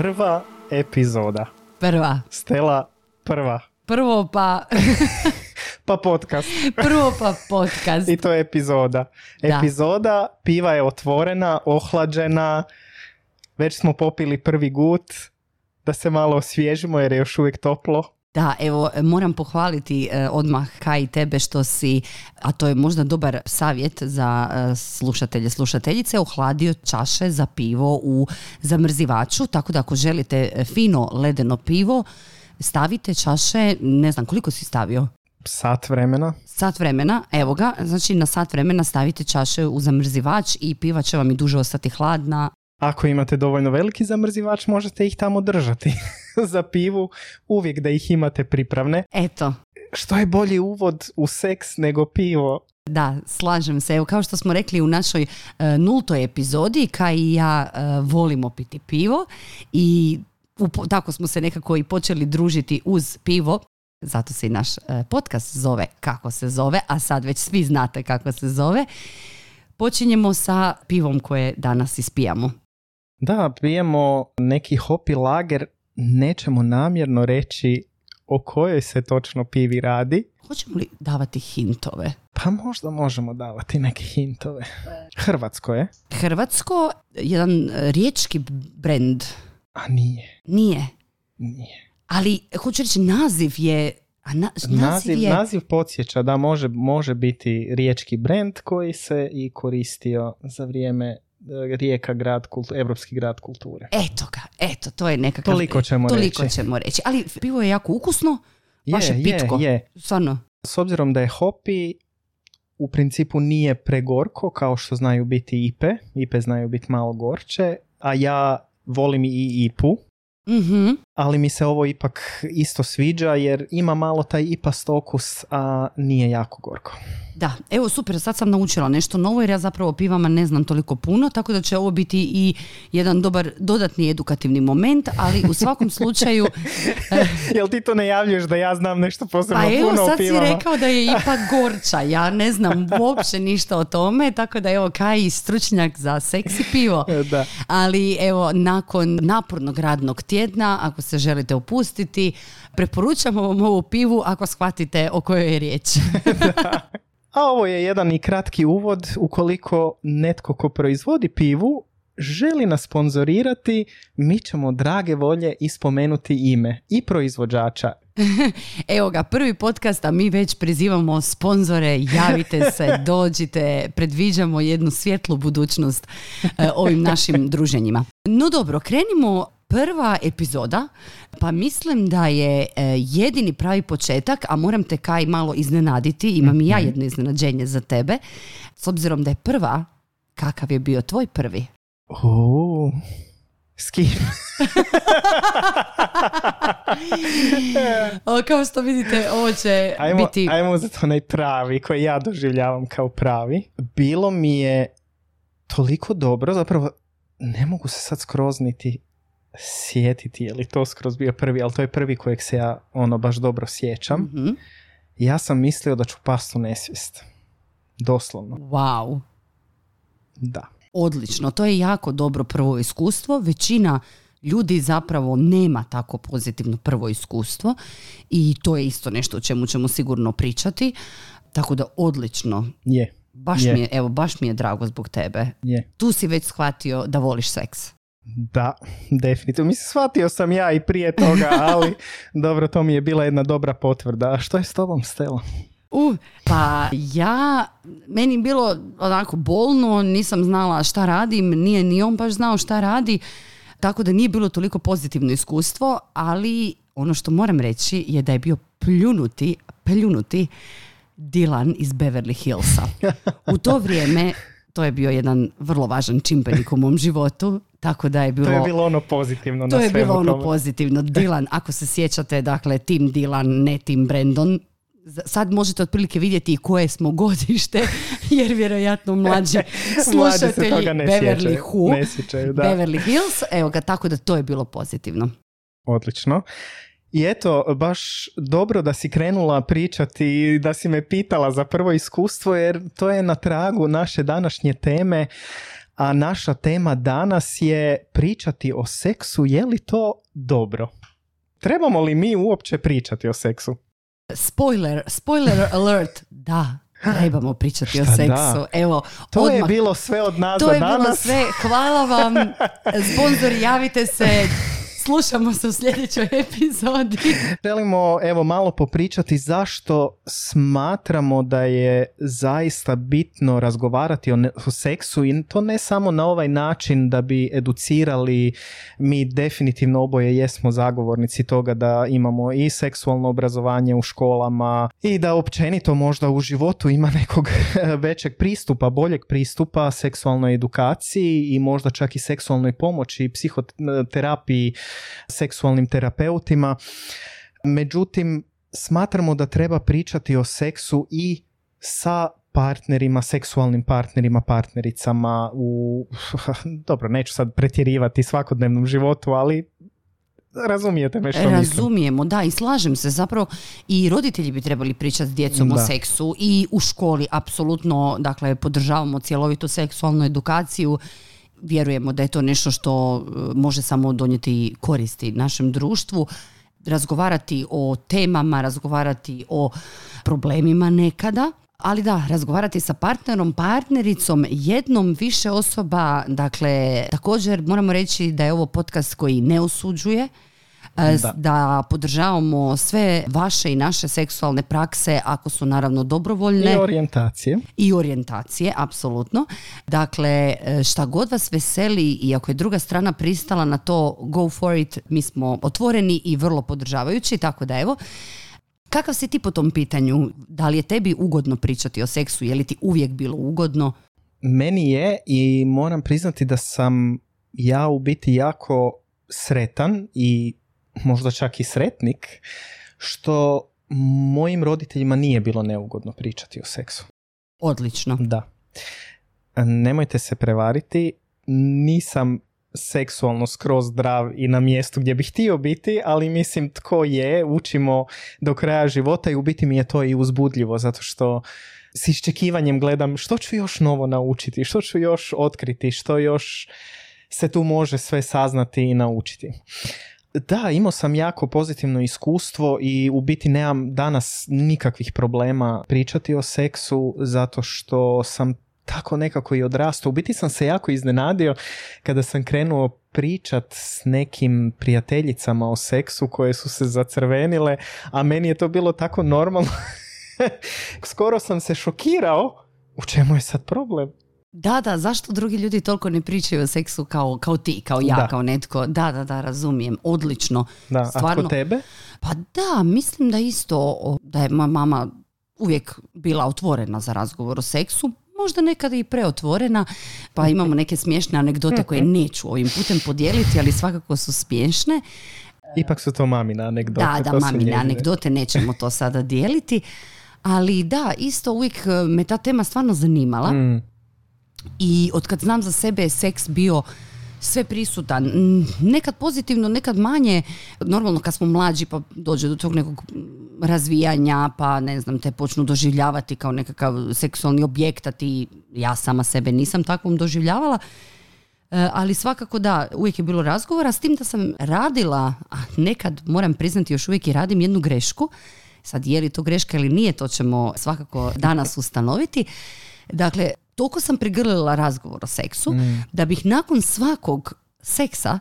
Prva epizoda. Prva. Stella, prva. Prvo pa... pa podcast. Prvo pa podcast. I to je epizoda. Da. Epizoda, piva je otvorena, ohlađena, već smo popili prvi gut, da se malo osvježimo jer je još uvijek toplo. Da, evo, moram pohvaliti odmah Kaj i tebe što si, a to je možda dobar savjet za slušatelje, slušateljice, ohladio čaše za pivo u zamrzivaču, tako da ako želite fino ledeno pivo, stavite čaše, ne znam koliko si stavio? Sat vremena, evo ga, znači na sat vremena stavite čaše u zamrzivač i piva će vam i duže ostati hladna. Ako imate dovoljno veliki zamrzivač, možete ih tamo držati za pivu, uvijek da ih imate pripravne. Eto. Što je bolji uvod u seks nego pivo? Da, slažem se. Evo, kao što smo rekli u našoj nultoj epizodi, Kaj i ja volimo piti pivo i tako smo se nekako i počeli družiti uz pivo. Zato se i naš podcast zove Kako se zove, a sad već svi znate kako se zove. Počinjemo sa pivom koje danas ispijamo. Da, pijemo neki hopi lager, nećemo namjerno reći o kojoj se točno pivi radi. Hoćemo li davati hintove? Pa možda možemo davati neke hintove. Hrvatsko je. Hrvatsko, jedan riječki brend. A nije. Nije. Ali, hoću reći, naziv je... Naziv podsjeća da može biti riječki brend koji se i koristio za vrijeme Rijeka, Europski grad kulture. Eto, to je nekakav... Toliko ćemo reći. Ali pivo je jako ukusno, baš je pitko. Je. Stvarno. S obzirom da je hopi, u principu nije pregorko kao što znaju biti ipe. Ipe znaju biti malo gorče, a ja volim i ipu. Mm-hmm. Ali mi se ovo ipak isto sviđa jer ima malo taj ipast okus, a nije jako gorko. Da, evo super, sad sam naučila nešto novo jer ja zapravo o pivama ne znam toliko puno, tako da će ovo biti i jedan dobar dodatni edukativni moment, ali u svakom slučaju... Jel ti to najavljuješ da ja znam nešto posebno puno o pivama? Pa evo sad si rekao da je ipak gorča, ja ne znam uopće ništa o tome, tako da evo Kaj i stručnjak za seksi pivo. Da. Ali evo, nakon napornog radnog tjedna, ako se želite opustiti, preporučamo vam ovu pivu ako shvatite o kojoj je riječ. Da. A ovo je jedan i kratki uvod. Ukoliko netko ko proizvodi pivu želi nas sponzorirati, mi ćemo drage volje ispomenuti ime i proizvođača. Evo ga, prvi podcast, a mi već prizivamo sponzore, javite se, dođite, predviđamo jednu svjetlu budućnost ovim našim druženjima. No dobro, krenimo. Prva epizoda, pa mislim da je jedini pravi početak, a moram te Kaj malo iznenaditi, imam i ja jedno iznenađenje za tebe. S obzirom da je prva, kakav je bio tvoj prvi? S kim? Kao što vidite, ovo će biti... Ajmo uzeti onaj pravi koji ja doživljavam kao pravi. Bilo mi je toliko dobro, zapravo ne mogu se sad skrozniti. Sjetiti, je li to skroz bio prvi, ali to je prvi kojeg se ja baš dobro sjećam. Mm-hmm. Ja sam mislio da ću past u nesvijest. Doslovno. Wow. Da. Odlično, to je jako dobro prvo iskustvo. Većina ljudi zapravo nema tako pozitivno prvo iskustvo i to je isto nešto o čemu ćemo sigurno pričati. Tako da odlično. Je. Baš mi je drago zbog tebe. Je. Tu si već shvatio da voliš seks. Da, definitivno. Mislim, shvatio sam ja i prije toga, ali dobro, to mi je bila jedna dobra potvrda. A što je s tobom, Stella? Meni bilo onako bolno, nisam znala šta radim, nije ni on baš znao šta radi, tako da nije bilo toliko pozitivno iskustvo, ali ono što moram reći je da je bio pljunuti Dylan iz Beverly Hillsa. U to vrijeme... To je bio jedan vrlo važan čimbenik u mom životu, tako da je bilo... To je bilo ono pozitivno. To je bilo ono pozitivno. Dylan, ako se sjećate, dakle, Tim Dylan, ne Tim Brandon. Sad možete otprilike vidjeti i koje smo godište, jer vjerojatno mlađi slušatelji Beverly Hills. Evo ga, tako da to je bilo pozitivno. Odlično. I eto, baš dobro da si krenula pričati i da si me pitala za prvo iskustvo, jer to je na tragu naše današnje teme, a naša tema danas je pričati o seksu, je li to dobro? Trebamo li mi uopće pričati o seksu? Spoiler alert, da. Trebamo pričati o seksu. Da. Evo, to odmah. Je bilo sve od nas to za danas. To je bilo sve. Hvala vam. Sponzori, javite se. Slušamo se u sljedećoj epizodi. Želimo evo malo popričati zašto smatramo da je zaista bitno razgovarati o seksu, i to ne samo na ovaj način da bi educirali. Mi definitivno oboje jesmo zagovornici toga da imamo i seksualno obrazovanje u školama i da općenito možda u životu ima nekog većeg pristupa, boljeg pristupa seksualnoj edukaciji i možda čak i seksualnoj pomoći i psihoterapiji, seksualnim terapeutima. Međutim, smatramo da treba pričati o seksu i sa partnerima, seksualnim partnerima, partnericama u, dobro, neću sad pretjerivati, svakodnevnom životu, ali razumijete me što mislim. Razumijemo, da, i slažem se zapravo. I roditelji bi trebali pričati s djecom o seksu i u školi, apsolutno, dakle, podržavamo cjelovitu seksualnu edukaciju. Vjerujemo da je to nešto što može samo donijeti koristi našem društvu, razgovarati o temama, razgovarati o problemima nekada, ali da, razgovarati sa partnerom, partnericom, jednom, više osoba. Dakle, također moramo reći da je ovo podcast koji ne osuđuje, da podržavamo sve vaše i naše seksualne prakse ako su naravno dobrovoljne. I orijentacije. I orijentacije, apsolutno. Dakle, šta god vas veseli i ako je druga strana pristala na to, go for it, mi smo otvoreni i vrlo podržavajući, tako da evo. Kakav si ti po tom pitanju? Da li je tebi ugodno pričati o seksu? Je li ti uvijek bilo ugodno? Meni je, i moram priznati da sam ja u biti jako sretan i možda čak i sretnik što mojim roditeljima nije bilo neugodno pričati o seksu. Odlično. Da. Nemojte se prevariti, nisam seksualno skroz zdrav i na mjestu gdje bih htio biti, ali mislim tko je, učimo do kraja života i u biti mi je to i uzbudljivo, zato što s iščekivanjem gledam što ću još novo naučiti, što ću još otkriti, što još se tu može sve saznati i naučiti. Da, imao sam jako pozitivno iskustvo i u biti nemam danas nikakvih problema pričati o seksu, zato što sam tako nekako i odrastao. U biti sam se jako iznenadio kada sam krenuo pričat s nekim prijateljicama o seksu koje su se zacrvenile, a meni je to bilo tako normalno. Skoro sam se šokirao. U čemu je sad problem? Da, zašto drugi ljudi toliko ne pričaju o seksu kao ti, kao ja, da, kao netko. Da, razumijem, odlično. Da, stvarno. A kod tebe? Pa da, mislim da isto, da je moja mama uvijek bila otvorena za razgovor o seksu, možda nekada i preotvorena, pa imamo neke smiješne anegdote koje neću ovim putem podijeliti, ali svakako su smiješne. Ipak su to mamine anegdote. Da, mamine anegdote, nećemo to sada dijeliti, ali da, isto uvijek me ta tema stvarno zanimala. I od kad znam za sebe je seks bio sve prisutan, nekad pozitivno, nekad manje. Normalno kad smo mlađi pa dođe do tog nekog razvijanja, pa ne znam, te počnu doživljavati kao nekakav seksualni objekt, a ti, ja sama sebe nisam takvom doživljavala, ali svakako da, uvijek je bilo razgovora, s tim da sam radila, a nekad moram priznati još uvijek i radim jednu grešku. Sad je li to greška ili nije, to ćemo svakako danas ustanoviti. Dakle, toliko sam prigrlila razgovor o seksu da bih nakon svakog seksa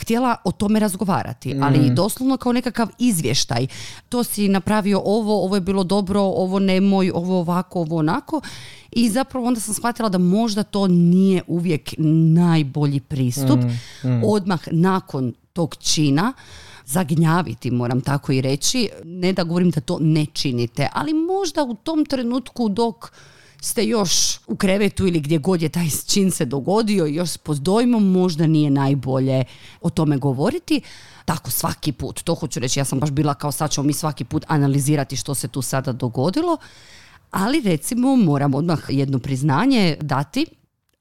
htjela o tome razgovarati, ali doslovno kao nekakav izvještaj. To si napravio ovo je bilo dobro, ovo nemoj, ovo ovako, ovo onako. I zapravo onda sam shvatila da možda to nije uvijek najbolji pristup. Odmah nakon tog čina zagnjaviti, moram tako i reći. Ne da govorim da to ne činite, ali možda u tom trenutku dok ste još u krevetu ili gdje god je taj čin se dogodio, još s pozdojmom, možda nije najbolje o tome govoriti. Tako svaki put, to hoću reći, ja sam baš bila kao sad ćemo mi svaki put analizirati što se tu sada dogodilo, ali recimo moram odmah jedno priznanje dati,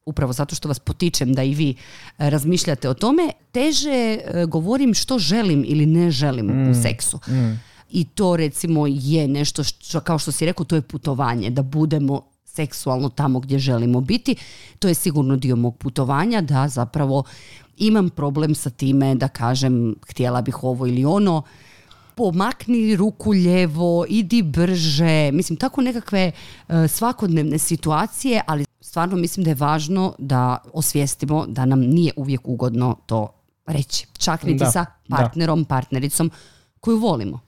upravo zato što vas potičem da i vi razmišljate o tome, teže govorim što želim ili ne želim u seksu. I to recimo je nešto što, kao što si rekao, to je putovanje, da budemo seksualno tamo gdje želimo biti. To je sigurno dio mog putovanja, da zapravo imam problem sa time da kažem htjela bih ovo ili ono, pomakni ruku lijevo, idi brže, mislim tako nekakve svakodnevne situacije, ali stvarno mislim da je važno da osvijestimo da nam nije uvijek ugodno to reći. Čak niti sa partnerom, partnericom koju volimo.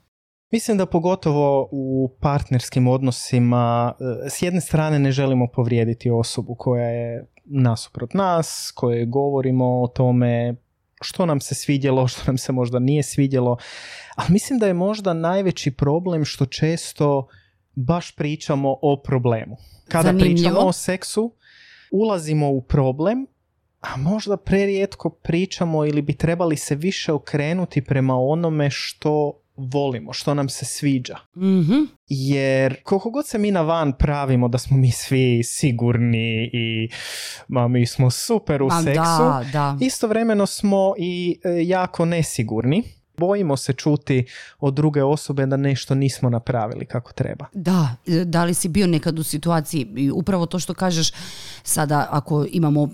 Mislim da pogotovo u partnerskim odnosima s jedne strane ne želimo povrijediti osobu koja je nasuprot nas, koje govorimo o tome što nam se svidjelo, što nam se možda nije svidjelo, ali mislim da je možda najveći problem što često baš pričamo o problemu. Kada pričamo o seksu, ulazimo u problem, a možda prerijetko pričamo ili bi trebali se više okrenuti prema onome što volimo, što nam se sviđa. Mm-hmm. Jer koliko god se mi na van pravimo da smo mi svi sigurni i mi smo super u seksu, istovremeno smo i jako nesigurni. Bojimo se čuti od druge osobe da nešto nismo napravili kako treba. Da, da li si bio nekad u situaciji, upravo to što kažeš sada, ako imamo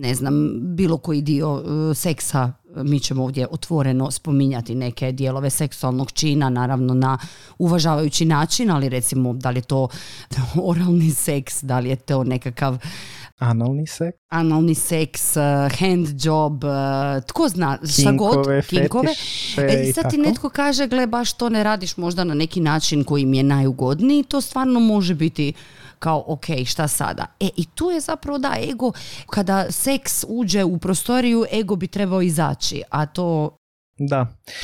ne znam, bilo koji dio seksa, mi ćemo ovdje otvoreno spominjati neke dijelove seksualnog čina, naravno na uvažavajući način, ali recimo da li je to oralni seks, da li je to nekakav analni seks, hand job, tko zna, šta god, kinkove. Sad ti netko kaže, gle, baš to ne radiš možda na neki način koji mi je najugodniji, to stvarno može biti kao, ok, šta sada? I tu je zapravo da ego, kada seks uđe u prostoriju, ego bi trebao izaći, a to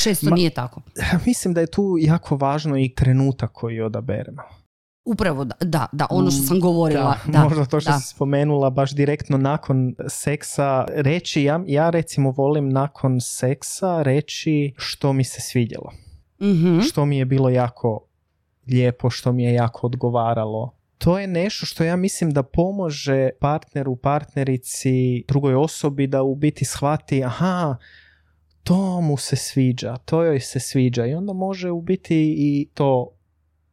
često nije tako. Mislim da je tu jako važno i trenutak koji odaberemo. Upravo, da, ono što sam govorila. Možda to što si spomenula baš direktno nakon seksa reći, ja recimo volim nakon seksa reći što mi se svidjelo. Mm-hmm. Što mi je bilo jako lijepo, što mi je jako odgovaralo. To je nešto što ja mislim da pomaže partneru, partnerici, drugoj osobi da u biti shvati, aha, to mu se sviđa, to joj se sviđa, i onda može u biti i to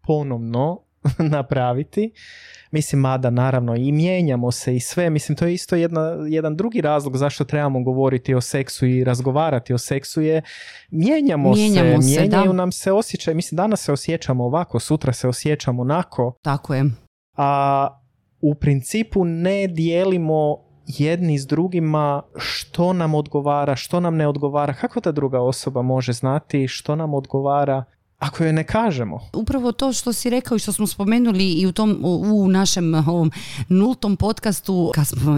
ponovno napraviti. Mislim, mada naravno i mijenjamo se i sve. Mislim, to je isto jedan drugi razlog zašto trebamo govoriti o seksu i razgovarati o seksu je mijenjaju nam se osjećaj. Mislim, danas se osjećamo ovako, sutra se osjećamo onako. Tako je. A u principu ne dijelimo jedni s drugima što nam odgovara, što nam ne odgovara. Kako ta druga osoba može znati što nam odgovara ako joj ne kažemo? Upravo to što si rekao i što smo spomenuli i u našem ovom nultom podcastu, kad smo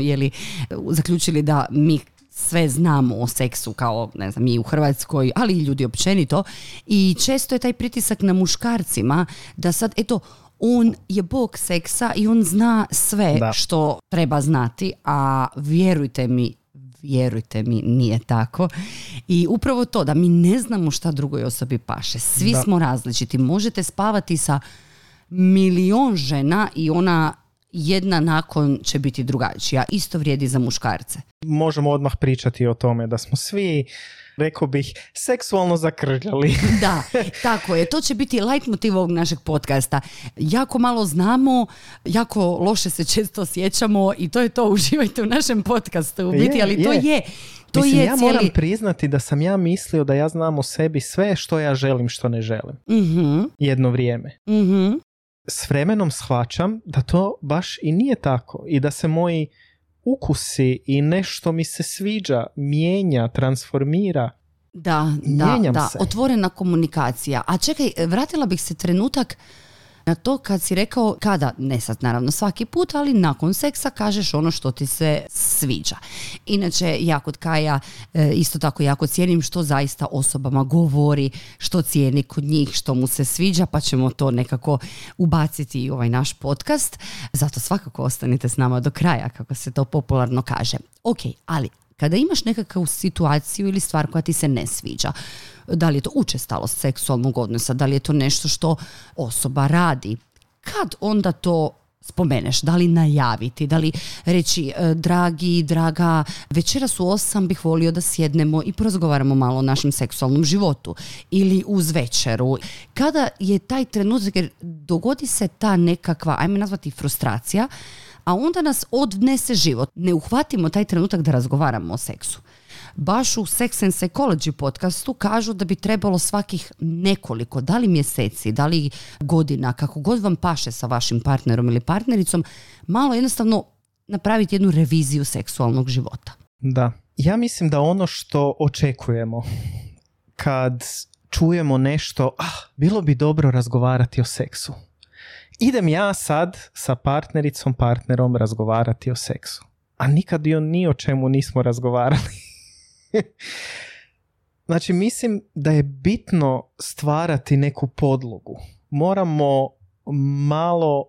zaključili da mi sve znamo o seksu, kao ne znam, mi u Hrvatskoj, ali i ljudi općenito, i često je taj pritisak na muškarcima da sad, on je bog seksa i on zna sve što treba znati, a vjerujte mi, nije tako. I upravo to da mi ne znamo šta drugoj osobi paše. Svi smo različiti. Možete spavati sa milion žena i ona jedna nakon će biti drugačija. Isto vrijedi za muškarce. Možemo odmah pričati o tome da smo svi, rekao bih, seksualno zakrljali. Da, tako je. To će biti lajtmotiv ovog našeg podcasta. Jako malo znamo, jako loše se često osjećamo i to je to. Uživajte u našem podcastu. U biti, ali to je. To mislim, je ja moram priznati da sam ja mislio da ja znam o sebi sve što ja želim, što ne želim. Mm-hmm. Jedno vrijeme. Mm-hmm. S vremenom shvaćam da to baš i nije tako i da se moji ukusi i nešto mi se sviđa, mijenja, transformira. Da, otvorena komunikacija. A čekaj, vratila bih se trenutak na to kad si rekao, kada, ne sad naravno svaki put, ali nakon seksa kažeš ono što ti se sviđa. Inače, ja kod Kaja isto tako jako cijenim što zaista osobama govori, što cijeni kod njih, što mu se sviđa, pa ćemo to nekako ubaciti i ovaj naš podcast. Zato svakako ostanite s nama do kraja, kako se to popularno kaže. Ok, ali kada imaš nekakvu situaciju ili stvar koja ti se ne sviđa, da li je to učestalost seksualnog odnosa, da li je to nešto što osoba radi, kad onda to spomeneš, da li najaviti, da li reći dragi, draga, večeras u 8 bih volio da sjednemo i porazgovaramo malo o našem seksualnom životu ili uz večeru. Kada je taj trenutak, jer dogodi se ta nekakva, ajme nazvati frustracija, a onda nas odnese život. Ne uhvatimo taj trenutak da razgovaramo o seksu. Baš u Sex and Psychology podcastu kažu da bi trebalo svakih nekoliko, da li mjeseci, da li godina, kako god vam paše sa vašim partnerom ili partnericom, malo jednostavno napraviti jednu reviziju seksualnog života. Da. Ja mislim da ono što očekujemo kad čujemo nešto, bilo bi dobro razgovarati o seksu. Idem ja sad sa partnericom, partnerom razgovarati o seksu. A nikad i ni o čemu nismo razgovarali. Znači, mislim da je bitno stvarati neku podlogu. Moramo malo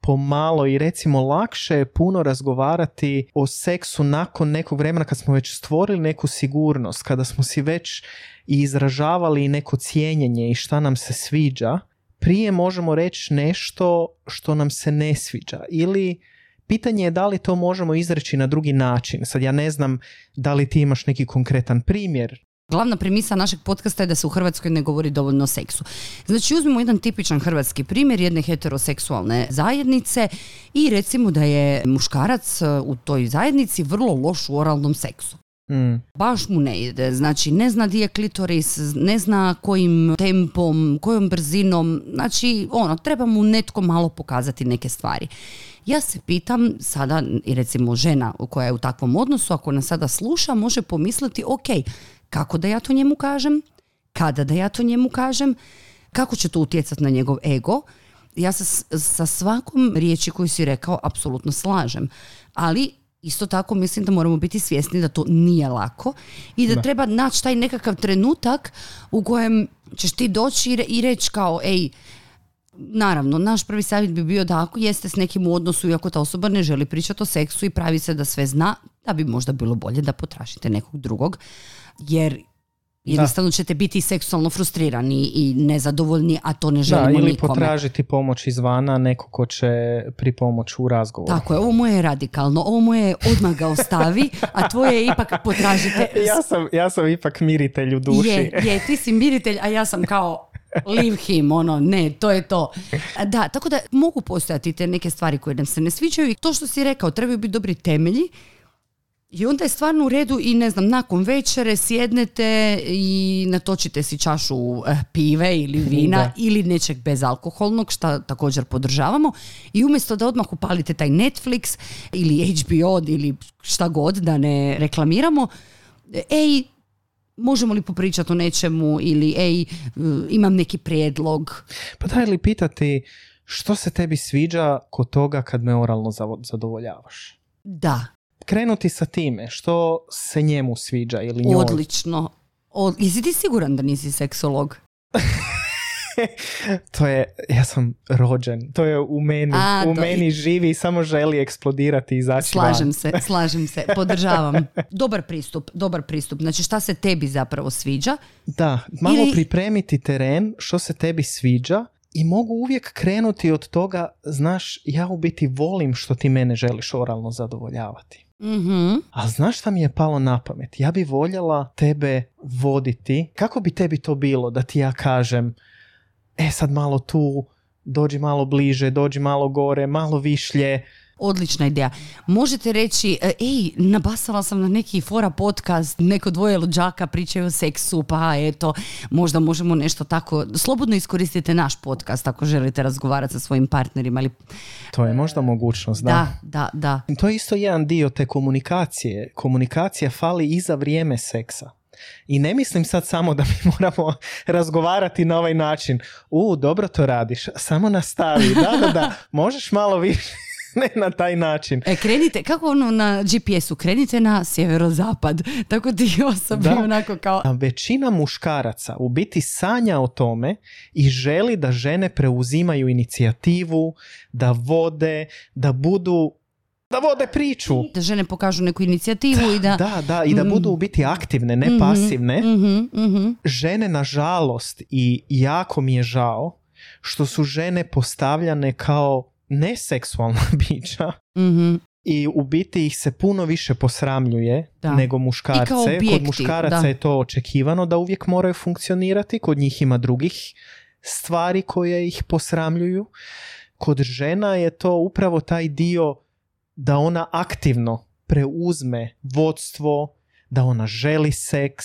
po malo i recimo lakše puno razgovarati o seksu nakon nekog vremena kad smo već stvorili neku sigurnost, kada smo si već izražavali neko cijenjenje i šta nam se sviđa. Prije možemo reći nešto što nam se ne sviđa ili pitanje je da li to možemo izreći na drugi način. Sad ja ne znam da li ti imaš neki konkretan primjer. Glavna premisa našeg podcasta je da se u Hrvatskoj ne govori dovoljno o seksu. Znači uzmemo jedan tipičan hrvatski primjer jedne heteroseksualne zajednice i recimo da je muškarac u toj zajednici vrlo loš u oralnom seksu. Baš mu ne ide, znači ne zna di je klitoris, ne zna kojim tempom, kojom brzinom, znači ono, treba mu netko malo pokazati neke stvari. Ja se pitam sada, i recimo žena koja je u takvom odnosu, ako nas sada sluša, može pomisliti, ok, kako da ja to njemu kažem, kada da ja to njemu kažem, kako će to utjecati na njegov ego. Ja se sa svakom riječi koju si rekao apsolutno slažem, ali isto tako mislim da moramo biti svjesni da to nije lako i da treba naći taj nekakav trenutak u kojem ćeš ti doći i reći kao, ej, naravno, naš prvi savjet bi bio da ako jeste s nekim u odnosu i ako ta osoba ne želi pričati o seksu i pravi se da sve zna, da bi možda bilo bolje da potražite nekog drugog, jer jednostavno ćete biti seksualno frustrirani i nezadovoljni, a to ne želimo nikome. Da, ili potražiti pomoć izvana, neko ko će pripomoći u razgovoru. Tako je, ovo moje je radikalno, ovo moje je odmah ga ostavi, a tvoje je ipak potražite. Ja sam ipak miritelj u duši. Je, ti si miritelj, a ja sam kao leave him, ono, ne, to je to. Da, tako da mogu postojati te neke stvari koje nam se ne sviđaju i to što si rekao, trebaju biti dobri temelji. I onda je stvarno u redu i ne znam, nakon večere sjednete i natočite si čašu pive ili vina ili nečeg bezalkoholnog, što također podržavamo. I umjesto da odmah upalite taj Netflix ili HBO ili šta god da ne reklamiramo, ej, možemo li popričati o nečemu ili ej, imam neki prijedlog. Pa daj li pitati što se tebi sviđa kod toga kad me oralno zadovoljavaš? Da. Krenuti sa time što se njemu sviđa ili njoj. Odlično. Jesi ti siguran da nisi seksolog? To je, ja sam rođen. To je u meni. Meni živi i samo želi eksplodirati i izaći. Slažem se. Podržavam. Dobar pristup. Znači šta se tebi zapravo sviđa? Da, malo pripremiti teren što se tebi sviđa. I mogu uvijek krenuti od toga, znaš, ja u biti volim što ti mene želiš oralno zadovoljavati. Mm-hmm. A znaš šta mi je palo na pamet? Ja bi voljela tebe voditi. Kako bi tebi to bilo da ti ja kažem, sad malo tu, dođi malo bliže, dođi malo gore, malo višlje. Odlična ideja. Možete reći, ej, nabasala sam na neki fora podcast, neko dvoje luđaka pričaju o seksu, pa eto, možda možemo nešto tako. Slobodno iskoristite naš podcast ako želite razgovarati sa svojim partnerima. Ali to je možda mogućnost, da. To je isto jedan dio te komunikacije. Komunikacija fali i za vrijeme seksa. I ne mislim sad samo da mi moramo razgovarati na ovaj način. Dobro to radiš, samo nastavi. Da, možeš malo više. Ne na taj način. Krenite, kako ono na GPS-u, krenite na sjeverozapad, tako ti osobi onako kao... Većina muškaraca u biti sanja o tome i želi da žene preuzimaju inicijativu, da vode, da vode priču. Da žene pokažu neku inicijativu i da... Da budu u biti aktivne, ne pasivne. Žene, nažalost, i jako mi je žao što su žene postavljane kao neseksualna bića i u biti ih se puno više posramljuje nego muškarce. Kod muškaraca je to očekivano da uvijek moraju funkcionirati, kod njih ima drugih stvari koje ih posramljuju. Kod žena je to upravo taj dio da ona aktivno preuzme vodstvo, da ona želi seks,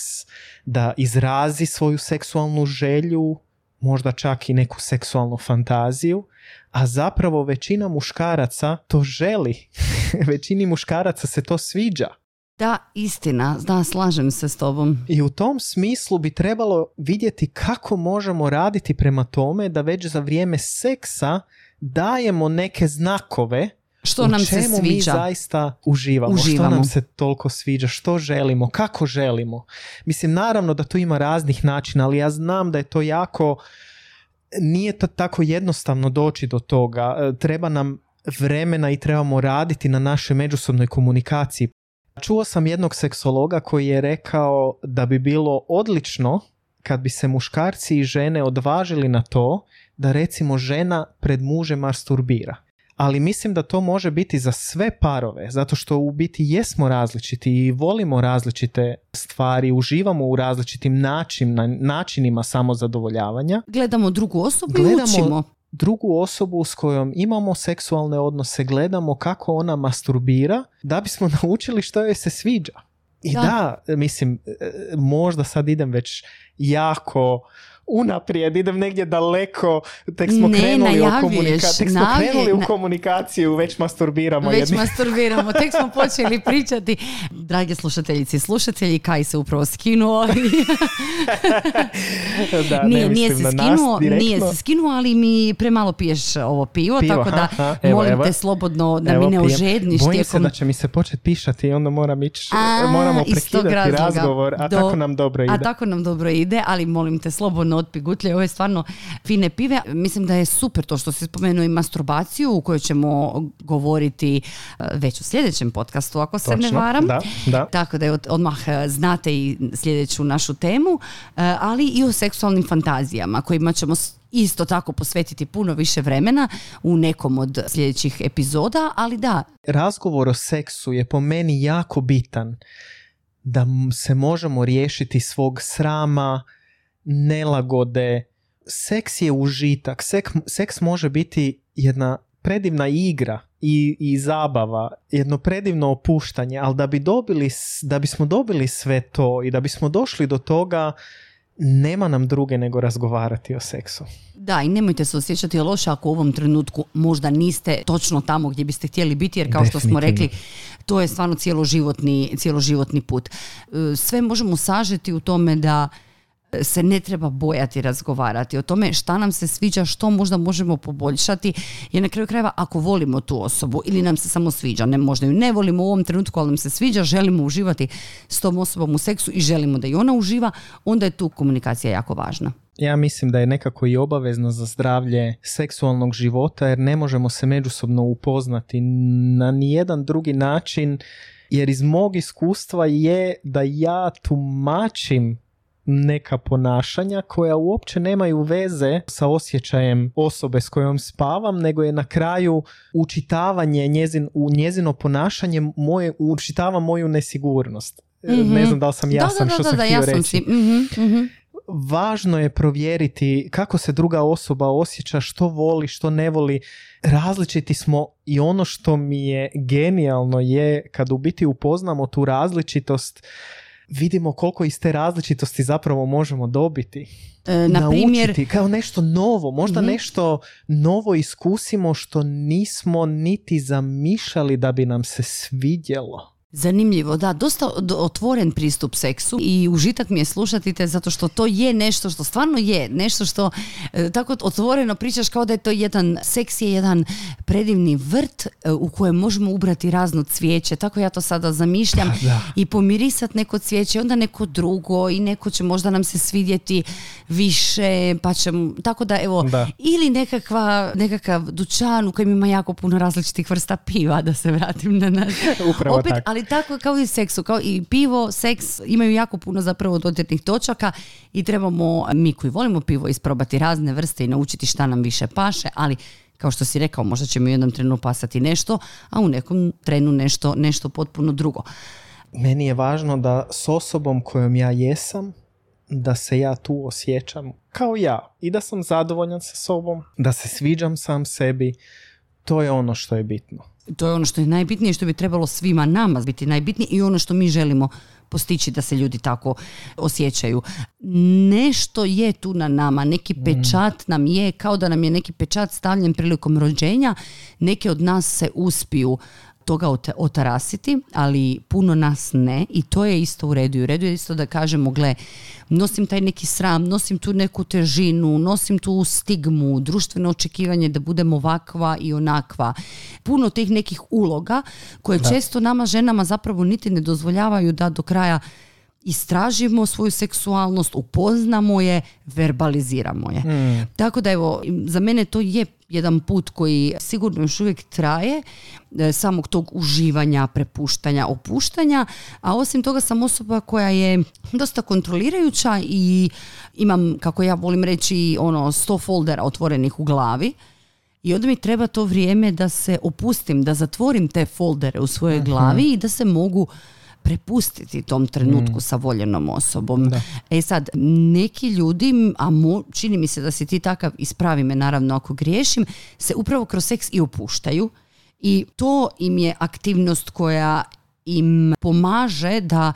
da izrazi svoju seksualnu želju, možda čak i neku seksualnu fantaziju, a zapravo većina muškaraca to želi. Većini muškaraca se to sviđa. Da, istina, da, slažem se s tobom. I u tom smislu bi trebalo vidjeti kako možemo raditi prema tome da već za vrijeme seksa dajemo neke znakove što nam se sviđa. Mi zaista uživamo. Što nam se toliko sviđa, što želimo, kako želimo. Mislim, naravno da tu ima raznih načina, ali ja znam da je to jako, nije to tako jednostavno doći do toga. Treba nam vremena i trebamo raditi na našoj međusobnoj komunikaciji. Čuo sam jednog seksologa koji je rekao da bi bilo odlično kad bi se muškarci i žene odvažili na to da recimo žena pred mužem masturbira. Ali mislim da to može biti za sve parove, zato što u biti jesmo različiti i volimo različite stvari, uživamo u različitim načinima samozadovoljavanja. Gledamo drugu osobu i učimo. Drugu osobu s kojom imamo seksualne odnose, gledamo kako ona masturbira da bismo naučili što joj se sviđa. I da, mislim, možda sad idem već jako unaprijed, idem negdje daleko, tek smo krenuli u komunikaciju, već masturbiramo, tek smo počeli pričati. Drage slušateljice i slušatelji, Kaj se upravo skinuo. Da, nije se skinuo, ali mi premalo piješ ovo pivo, tako da molim te slobodno da mi ne ožedniš. Bojim se da će mi se početi pišati i onda moramo prekidati razgovor, a tako nam dobro ide, ali molim te slobodno otpigutlje, ovo je stvarno fine pive. Mislim da je super to što se spomenuo i masturbaciju, u kojoj ćemo govoriti već u sljedećem podcastu, ako se ne varam. Da. Tako da je odmah znate i sljedeću našu temu, ali i o seksualnim fantazijama kojima ćemo isto tako posvetiti puno više vremena u nekom od sljedećih epizoda, ali da. Razgovor o seksu je po meni jako bitan da se možemo riješiti svog srama, nelagode. Seks je užitak. Seks može biti jedna predivna igra i zabava, jedno predivno opuštanje, ali da bismo dobili sve to i da bismo došli do toga, nema nam druge nego razgovarati o seksu. Da, i nemojte se osjećati loše ako u ovom trenutku možda niste točno tamo gdje biste htjeli biti, jer kao što smo rekli, to je stvarno cijeloživotni put. Sve možemo sažeti u tome da se ne treba bojati razgovarati o tome šta nam se sviđa, što možda možemo poboljšati, jer na kraju krajeva ako volimo tu osobu ili nam se samo sviđa, možda ju ne volimo u ovom trenutku, ali nam se sviđa, želimo uživati s tom osobom u seksu i želimo da i ona uživa, onda je tu komunikacija jako važna. Ja mislim da je nekako i obavezno za zdravlje seksualnog života, jer ne možemo se međusobno upoznati na nijedan drugi način, jer iz mog iskustva je da ja tumačim neka ponašanja koja uopće nemaju veze sa osjećajem osobe s kojom spavam, nego je na kraju učitavanje njezino ponašanje, učitava moju nesigurnost. Ne znam da li sam jasan što sam htio reći. Važno je provjeriti kako se druga osoba osjeća, što voli, što ne voli. Različiti smo i ono što mi je genijalno je kad u biti upoznamo tu različitost, vidimo koliko iz te različitosti zapravo možemo dobiti. Naučiti kao nešto novo, možda nešto novo iskusimo što nismo niti zamišljali da bi nam se svidjelo. Zanimljivo, da, dosta otvoren pristup seksu i užitak mi je slušati te zato što to je nešto što stvarno je, nešto što tako otvoreno pričaš kao da je to jedan predivni vrt u kojem možemo ubrati razno cvijeće, tako ja to sada zamišljam i pomirisat neko cvijeće, onda neko drugo i neko će možda nam se svidjeti više, pa ćemo, tako da evo, ili nekakav dućan u kojem ima jako puno različitih vrsta piva, da se vratim na nas. Upravo opet, tako. Ali tako kao i seksu, kao i pivo, seks imaju jako puno zapravo dodirnih točaka i trebamo, mi koji volimo pivo, isprobati razne vrste i naučiti šta nam više paše, ali kao što si rekao, možda će mi u jednom trenu pasati nešto, a u nekom trenu nešto potpuno drugo. Meni je važno da s osobom kojom ja jesam, da se ja tu osjećam kao ja i da sam zadovoljan sa sobom, da se sviđam sam sebi. To je ono što je bitno. To je ono što je najbitnije, što bi trebalo svima nama biti najbitnije i ono što mi želimo postići, da se ljudi tako osjećaju. Nešto je tu na nama, neki pečat nam je, kao da nam je neki pečat stavljen prilikom rođenja. Neki od nas se uspiju toga otarasiti, ali puno nas ne, i to je isto u redu. U redu je isto da kažemo, gle, nosim taj neki sram, nosim tu neku težinu, nosim tu stigmu, društveno očekivanje da budem ovakva i onakva. Puno tih nekih uloga koje često nama ženama zapravo niti ne dozvoljavaju da do kraja istražimo svoju seksualnost, upoznamo je, verbaliziramo je. Tako da evo, za mene to je jedan put koji sigurno još uvijek traje, samog tog uživanja, prepuštanja, opuštanja, a osim toga sam osoba koja je dosta kontrolirajuća i imam, kako ja volim reći, ono 100 foldera otvorenih u glavi. I onda mi treba to vrijeme da se opustim, da zatvorim te foldere u svojoj glavi i da se mogu prepustiti tom trenutku sa voljenom osobom. Da. E sad, neki ljudi, čini mi se da si ti takav, ispravi me naravno ako griješim, se upravo kroz seks i opuštaju, i to im je aktivnost koja im pomaže da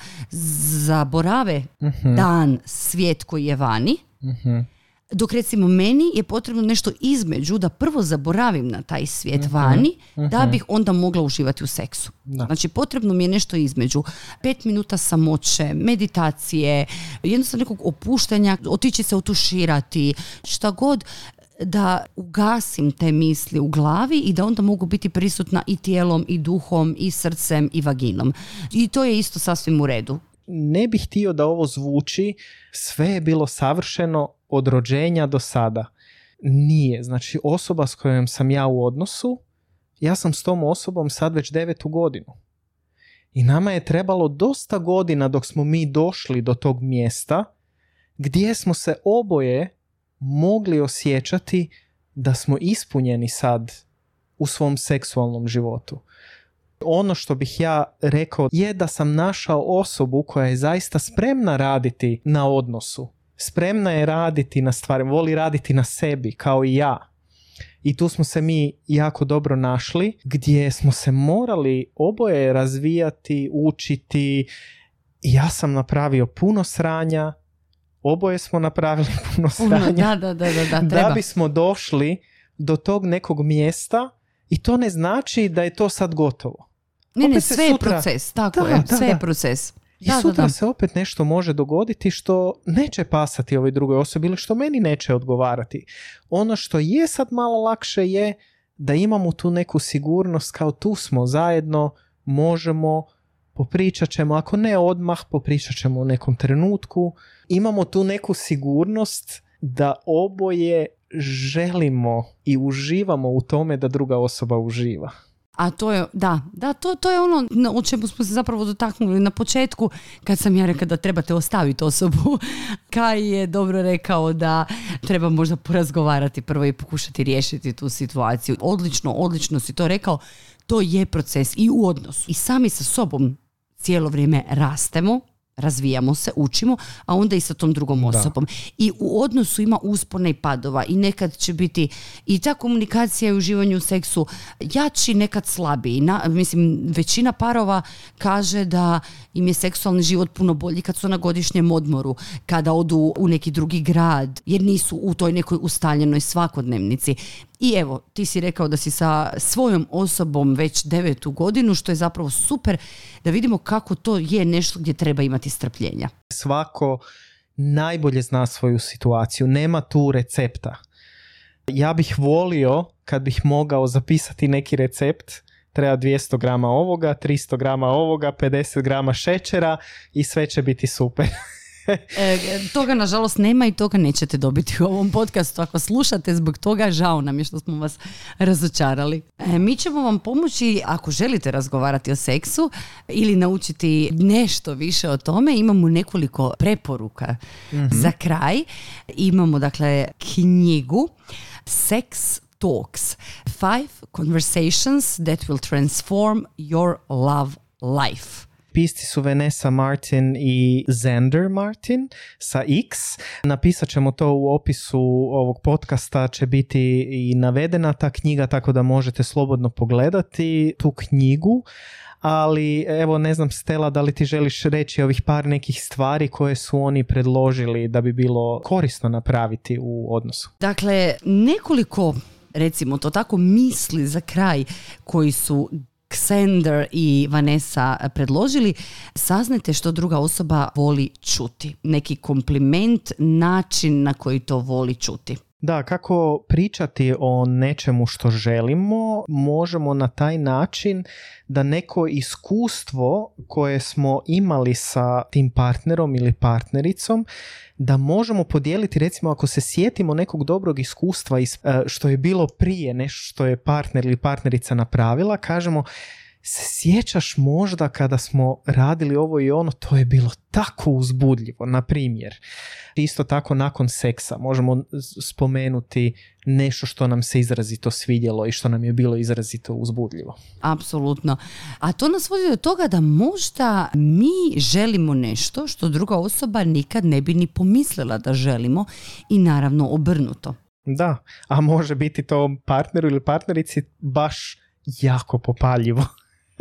zaborave dan, svijet koji je vani, dok recimo meni je potrebno nešto između, da prvo zaboravim na taj svijet vani, da bih onda mogla uživati u seksu. Da. Znači potrebno mi je nešto između. 5 minuta samoće, meditacije, jednostavno nekog opuštanja, otići se otuširati, šta god, da ugasim te misli u glavi i da onda mogu biti prisutna i tijelom, i duhom, i srcem, i vaginom. I to je isto sasvim u redu. Ne bih htio da ovo zvuči sve je bilo savršeno od rođenja do sada. Nije. Znači, osoba s kojom sam ja u odnosu, ja sam s tom osobom sad već 9. godinu. I nama je trebalo dosta godina dok smo mi došli do tog mjesta gdje smo se oboje mogli osjećati da smo ispunjeni sad u svom seksualnom životu. Ono što bih ja rekao je da sam našao osobu koja je zaista spremna raditi na odnosu. Spremna je raditi na stvarima, voli raditi na sebi kao i ja. I tu smo se mi jako dobro našli, gdje smo se morali oboje razvijati, učiti. Ja sam napravio puno sranja, oboje smo napravili puno sranja, da bismo došli do tog nekog mjesta, i to ne znači da je to sad gotovo. Ne, sve je proces, tako je, sve je proces. I sutra se opet nešto može dogoditi što neće pasati ovoj drugoj osobi ili što meni neće odgovarati. Ono što je sad malo lakše je da imamo tu neku sigurnost, kao tu smo zajedno, možemo, popričat ćemo, ako ne odmah, popričat ćemo u nekom trenutku. Imamo tu neku sigurnost da oboje želimo i uživamo u tome da druga osoba uživa. A to je, to je ono o čemu smo se zapravo dotaknuli na početku, kad sam ja rekla da trebate ostaviti osobu. Kaj je dobro rekao da treba možda porazgovarati prvo i pokušati riješiti tu situaciju. Odlično si to rekao. To je proces i u odnosu. I sami sa sobom cijelo vrijeme rastemo, razvijamo se, učimo, a onda i sa tom drugom osobom. I u odnosu ima uspona i padova, i nekad će biti i ta komunikacija i uživanje u seksu jači, nekad slabiji. Mislim, većina parova kaže da im je seksualni život puno bolji kad su na godišnjem odmoru, kada odu u neki drugi grad, jer nisu u toj nekoj ustaljenoj svakodnevnici. I evo, ti si rekao da si sa svojom osobom već 9. godinu, što je zapravo super, da vidimo kako to je nešto gdje treba imati strpljenja. Svako najbolje zna svoju situaciju, nema tu recepta. Ja bih volio kad bih mogao zapisati neki recept, treba 200 grama ovoga, 300 grama ovoga, 50 grama šećera i sve će biti super. Toga nažalost nema i toga nećete dobiti u ovom podcastu. Ako slušate zbog toga, žao nam je što smo vas razočarali. Mi ćemo vam pomoći ako želite razgovarati o seksu ili naučiti nešto više o tome. Imamo nekoliko preporuka za kraj. Imamo dakle knjigu Seks talks, 5 conversations that will transform your love life. Pisci su Vanessa Martin i Zander Martin sa X. Napisat ćemo to u opisu ovog podcasta, će biti i navedena ta knjiga, tako da možete slobodno pogledati tu knjigu. Ali evo, ne znam, Stella, da li ti želiš reći ovih par nekih stvari koje su oni predložili da bi bilo korisno napraviti u odnosu? Dakle, nekoliko, recimo to tako, misli za kraj koji su Xander i Vanessa predložili. Saznajte što druga osoba voli čuti. Neki kompliment, način na koji to voli čuti. Da, kako pričati o nečemu što želimo, možemo na taj način da neko iskustvo koje smo imali sa tim partnerom ili partnericom, da možemo podijeliti, recimo ako se sjetimo nekog dobrog iskustva što je bilo prije, nešto što je partner ili partnerica napravila, kažemo: sjećaš možda kada smo radili ovo i ono, to je bilo tako uzbudljivo, na primjer. Isto tako nakon seksa možemo spomenuti nešto što nam se izrazito svidjelo i što nam je bilo izrazito uzbudljivo. Apsolutno. A to nas vodi do toga da možda mi želimo nešto što druga osoba nikad ne bi ni pomislila da želimo, i naravno obrnuto. Da, a može biti to partneru ili partnerici baš jako popaljivo.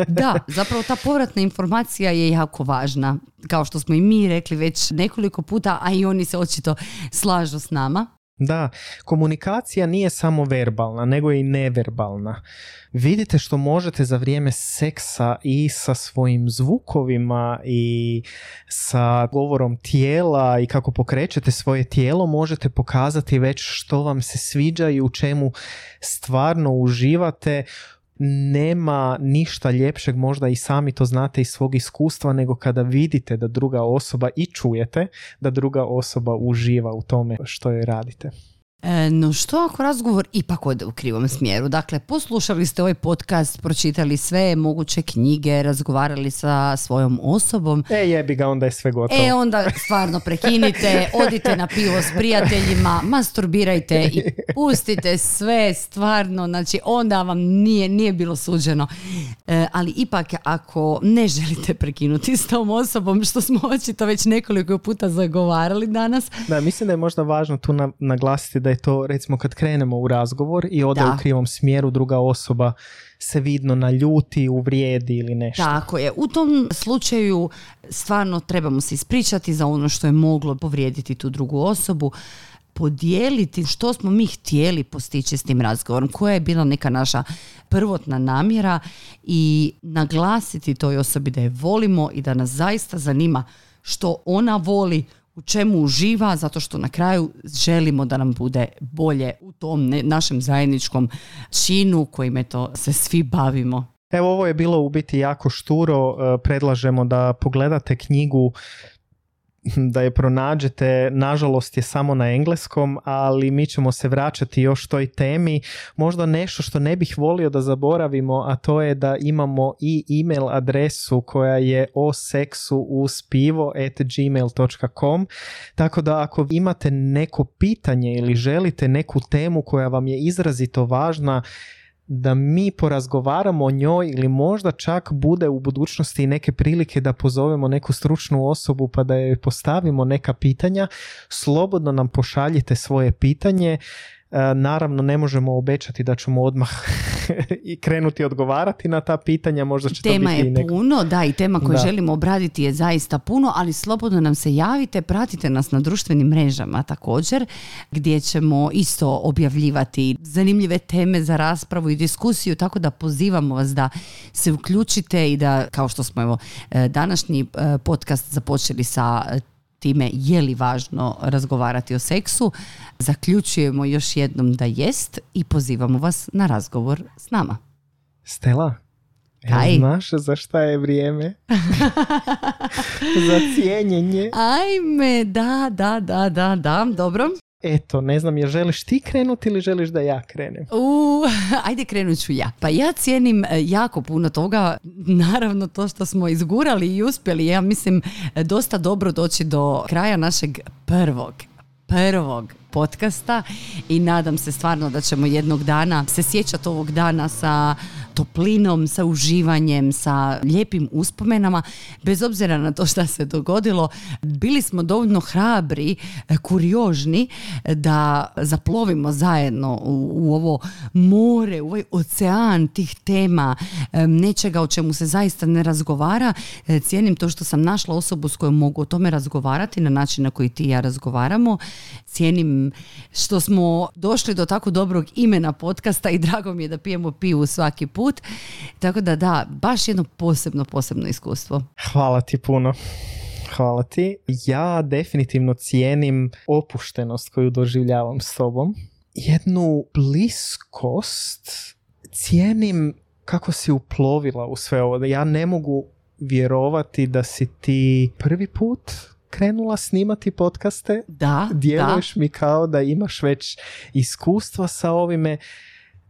Da, zapravo ta povratna informacija je jako važna, kao što smo i mi rekli već nekoliko puta, a i oni se očito slažu s nama. Da, komunikacija nije samo verbalna, nego i neverbalna. Vidite što možete za vrijeme seksa i sa svojim zvukovima i sa govorom tijela i kako pokrećete svoje tijelo, možete pokazati već što vam se sviđa i u čemu stvarno uživate. Nema ništa ljepšeg, možda i sami to znate iz svog iskustva, nego kada vidite da druga osoba, i čujete da druga osoba uživa u tome što joj radite. No što ako razgovor ipak ode u krivom smjeru? Dakle, poslušali ste ovaj podcast, pročitali sve moguće knjige, razgovarali sa svojom osobom. Jebi ga, onda je sve gotovo. Onda stvarno prekinite, odite na pivo s prijateljima, masturbirajte i pustite sve, stvarno, znači onda vam nije bilo suđeno. Ali ipak, ako ne želite prekinuti s tom osobom, što smo očito već nekoliko puta zagovarali danas. Da, mislim da je možda važno tu naglasiti da je to, recimo, kad krenemo u razgovor i ode u krivom smjeru, druga osoba se vidno naljuti, uvrijedi ili nešto. Tako je. U tom slučaju stvarno trebamo se ispričati za ono što je moglo povrijediti tu drugu osobu, podijeliti što smo mi htjeli postići s tim razgovorom, koja je bila neka naša prvotna namjera, i naglasiti toj osobi da je volimo i da nas zaista zanima što ona voli, u čemu uživa, zato što na kraju želimo da nam bude bolje u tom našem zajedničkom činu kojim, eto, se svi bavimo. Evo, ovo je bilo u biti jako šturo. Predlažemo da pogledate knjigu, da je pronađete. Nažalost je samo na engleskom, ali mi ćemo se vraćati još toj temi. Možda nešto što ne bih volio da zaboravimo, a to je da imamo i email adresu koja je oseksuuzpivo@gmail.com, tako da ako imate neko pitanje ili želite neku temu koja vam je izrazito važna da mi porazgovaramo o njoj, ili možda čak bude u budućnosti neke prilike da pozovemo neku stručnu osobu pa da joj postavimo neka pitanja, slobodno nam pošaljite svoje pitanje. Naravno, ne možemo obećati da ćemo odmah i krenuti odgovarati na ta pitanja. Možda će tema to biti je puno, da, i tema koju želimo obraditi je zaista puno, ali slobodno nam se javite, pratite nas na društvenim mrežama također, gdje ćemo isto objavljivati zanimljive teme za raspravu i diskusiju, tako da pozivamo vas da se uključite i da, kao što smo evo današnji podcast započeli sa time je li važno razgovarati o seksu, zaključujemo još jednom da jest i pozivamo vas na razgovor s nama. Stella, znaš za šta je vrijeme? Za cijenjenje. Ajme, da, dobro. Eto, ne znam, jer želiš ti krenuti ili želiš da ja krenem? Ajde, krenut ću ja. Pa ja cijenim jako puno toga, naravno to što smo izgurali i uspjeli, ja mislim, dosta dobro doći do kraja našeg prvog prvog podcasta i nadam se stvarno da ćemo jednog dana se sjećati ovog dana sa toplinom, sa uživanjem, sa lijepim uspomenama, bez obzira na to šta se dogodilo. Bili smo dovoljno hrabri, kuriožni da zaplovimo zajedno u ovo more, u ovaj ocean tih tema, nečega o čemu se zaista ne razgovara. Cijenim to što sam našla osobu s kojom mogu o tome razgovarati na način na koji ti i ja razgovaramo. Cijenim što smo došli do tako dobrog imena podcasta i drago mi je da pijemo pivu svaki put. Tako da da, baš jedno posebno iskustvo. Hvala ti puno. Hvala ti. Ja definitivno cijenim opuštenost koju doživljavam s tobom. Jednu bliskost, cijenim kako si uplovila u sve ovo. Ja ne mogu vjerovati da si ti prvi put krenula snimati podcaste. Da, djeluješ mi kao da imaš već iskustva sa ovime.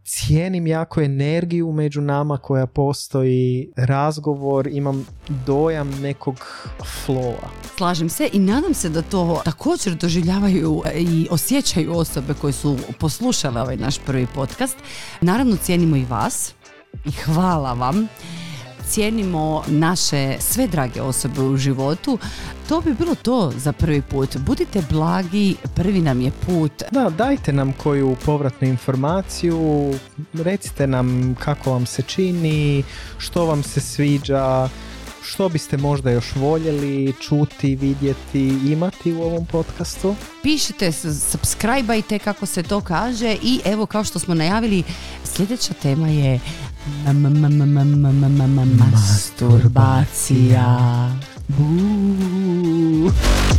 Cijenim jako energiju među nama koja postoji, razgovor, imam dojam nekog flowa. Slažem se i nadam se da to također doživljavaju i osjećaju osobe koje su poslušale ovaj naš prvi podcast. Naravno cijenimo i vas i hvala vam. Cijenimo naše sve drage osobe u životu. To bi bilo to za prvi put. Budite blagi, prvi nam je put. Da, dajte nam koju povratnu informaciju, recite nam kako vam se čini, što vam se sviđa, što biste možda još voljeli čuti, vidjeti, imati u ovom podcastu. Pišite, subscribeajte kako se to kaže i evo kao što smo najavili, sljedeća tema je masturbacija.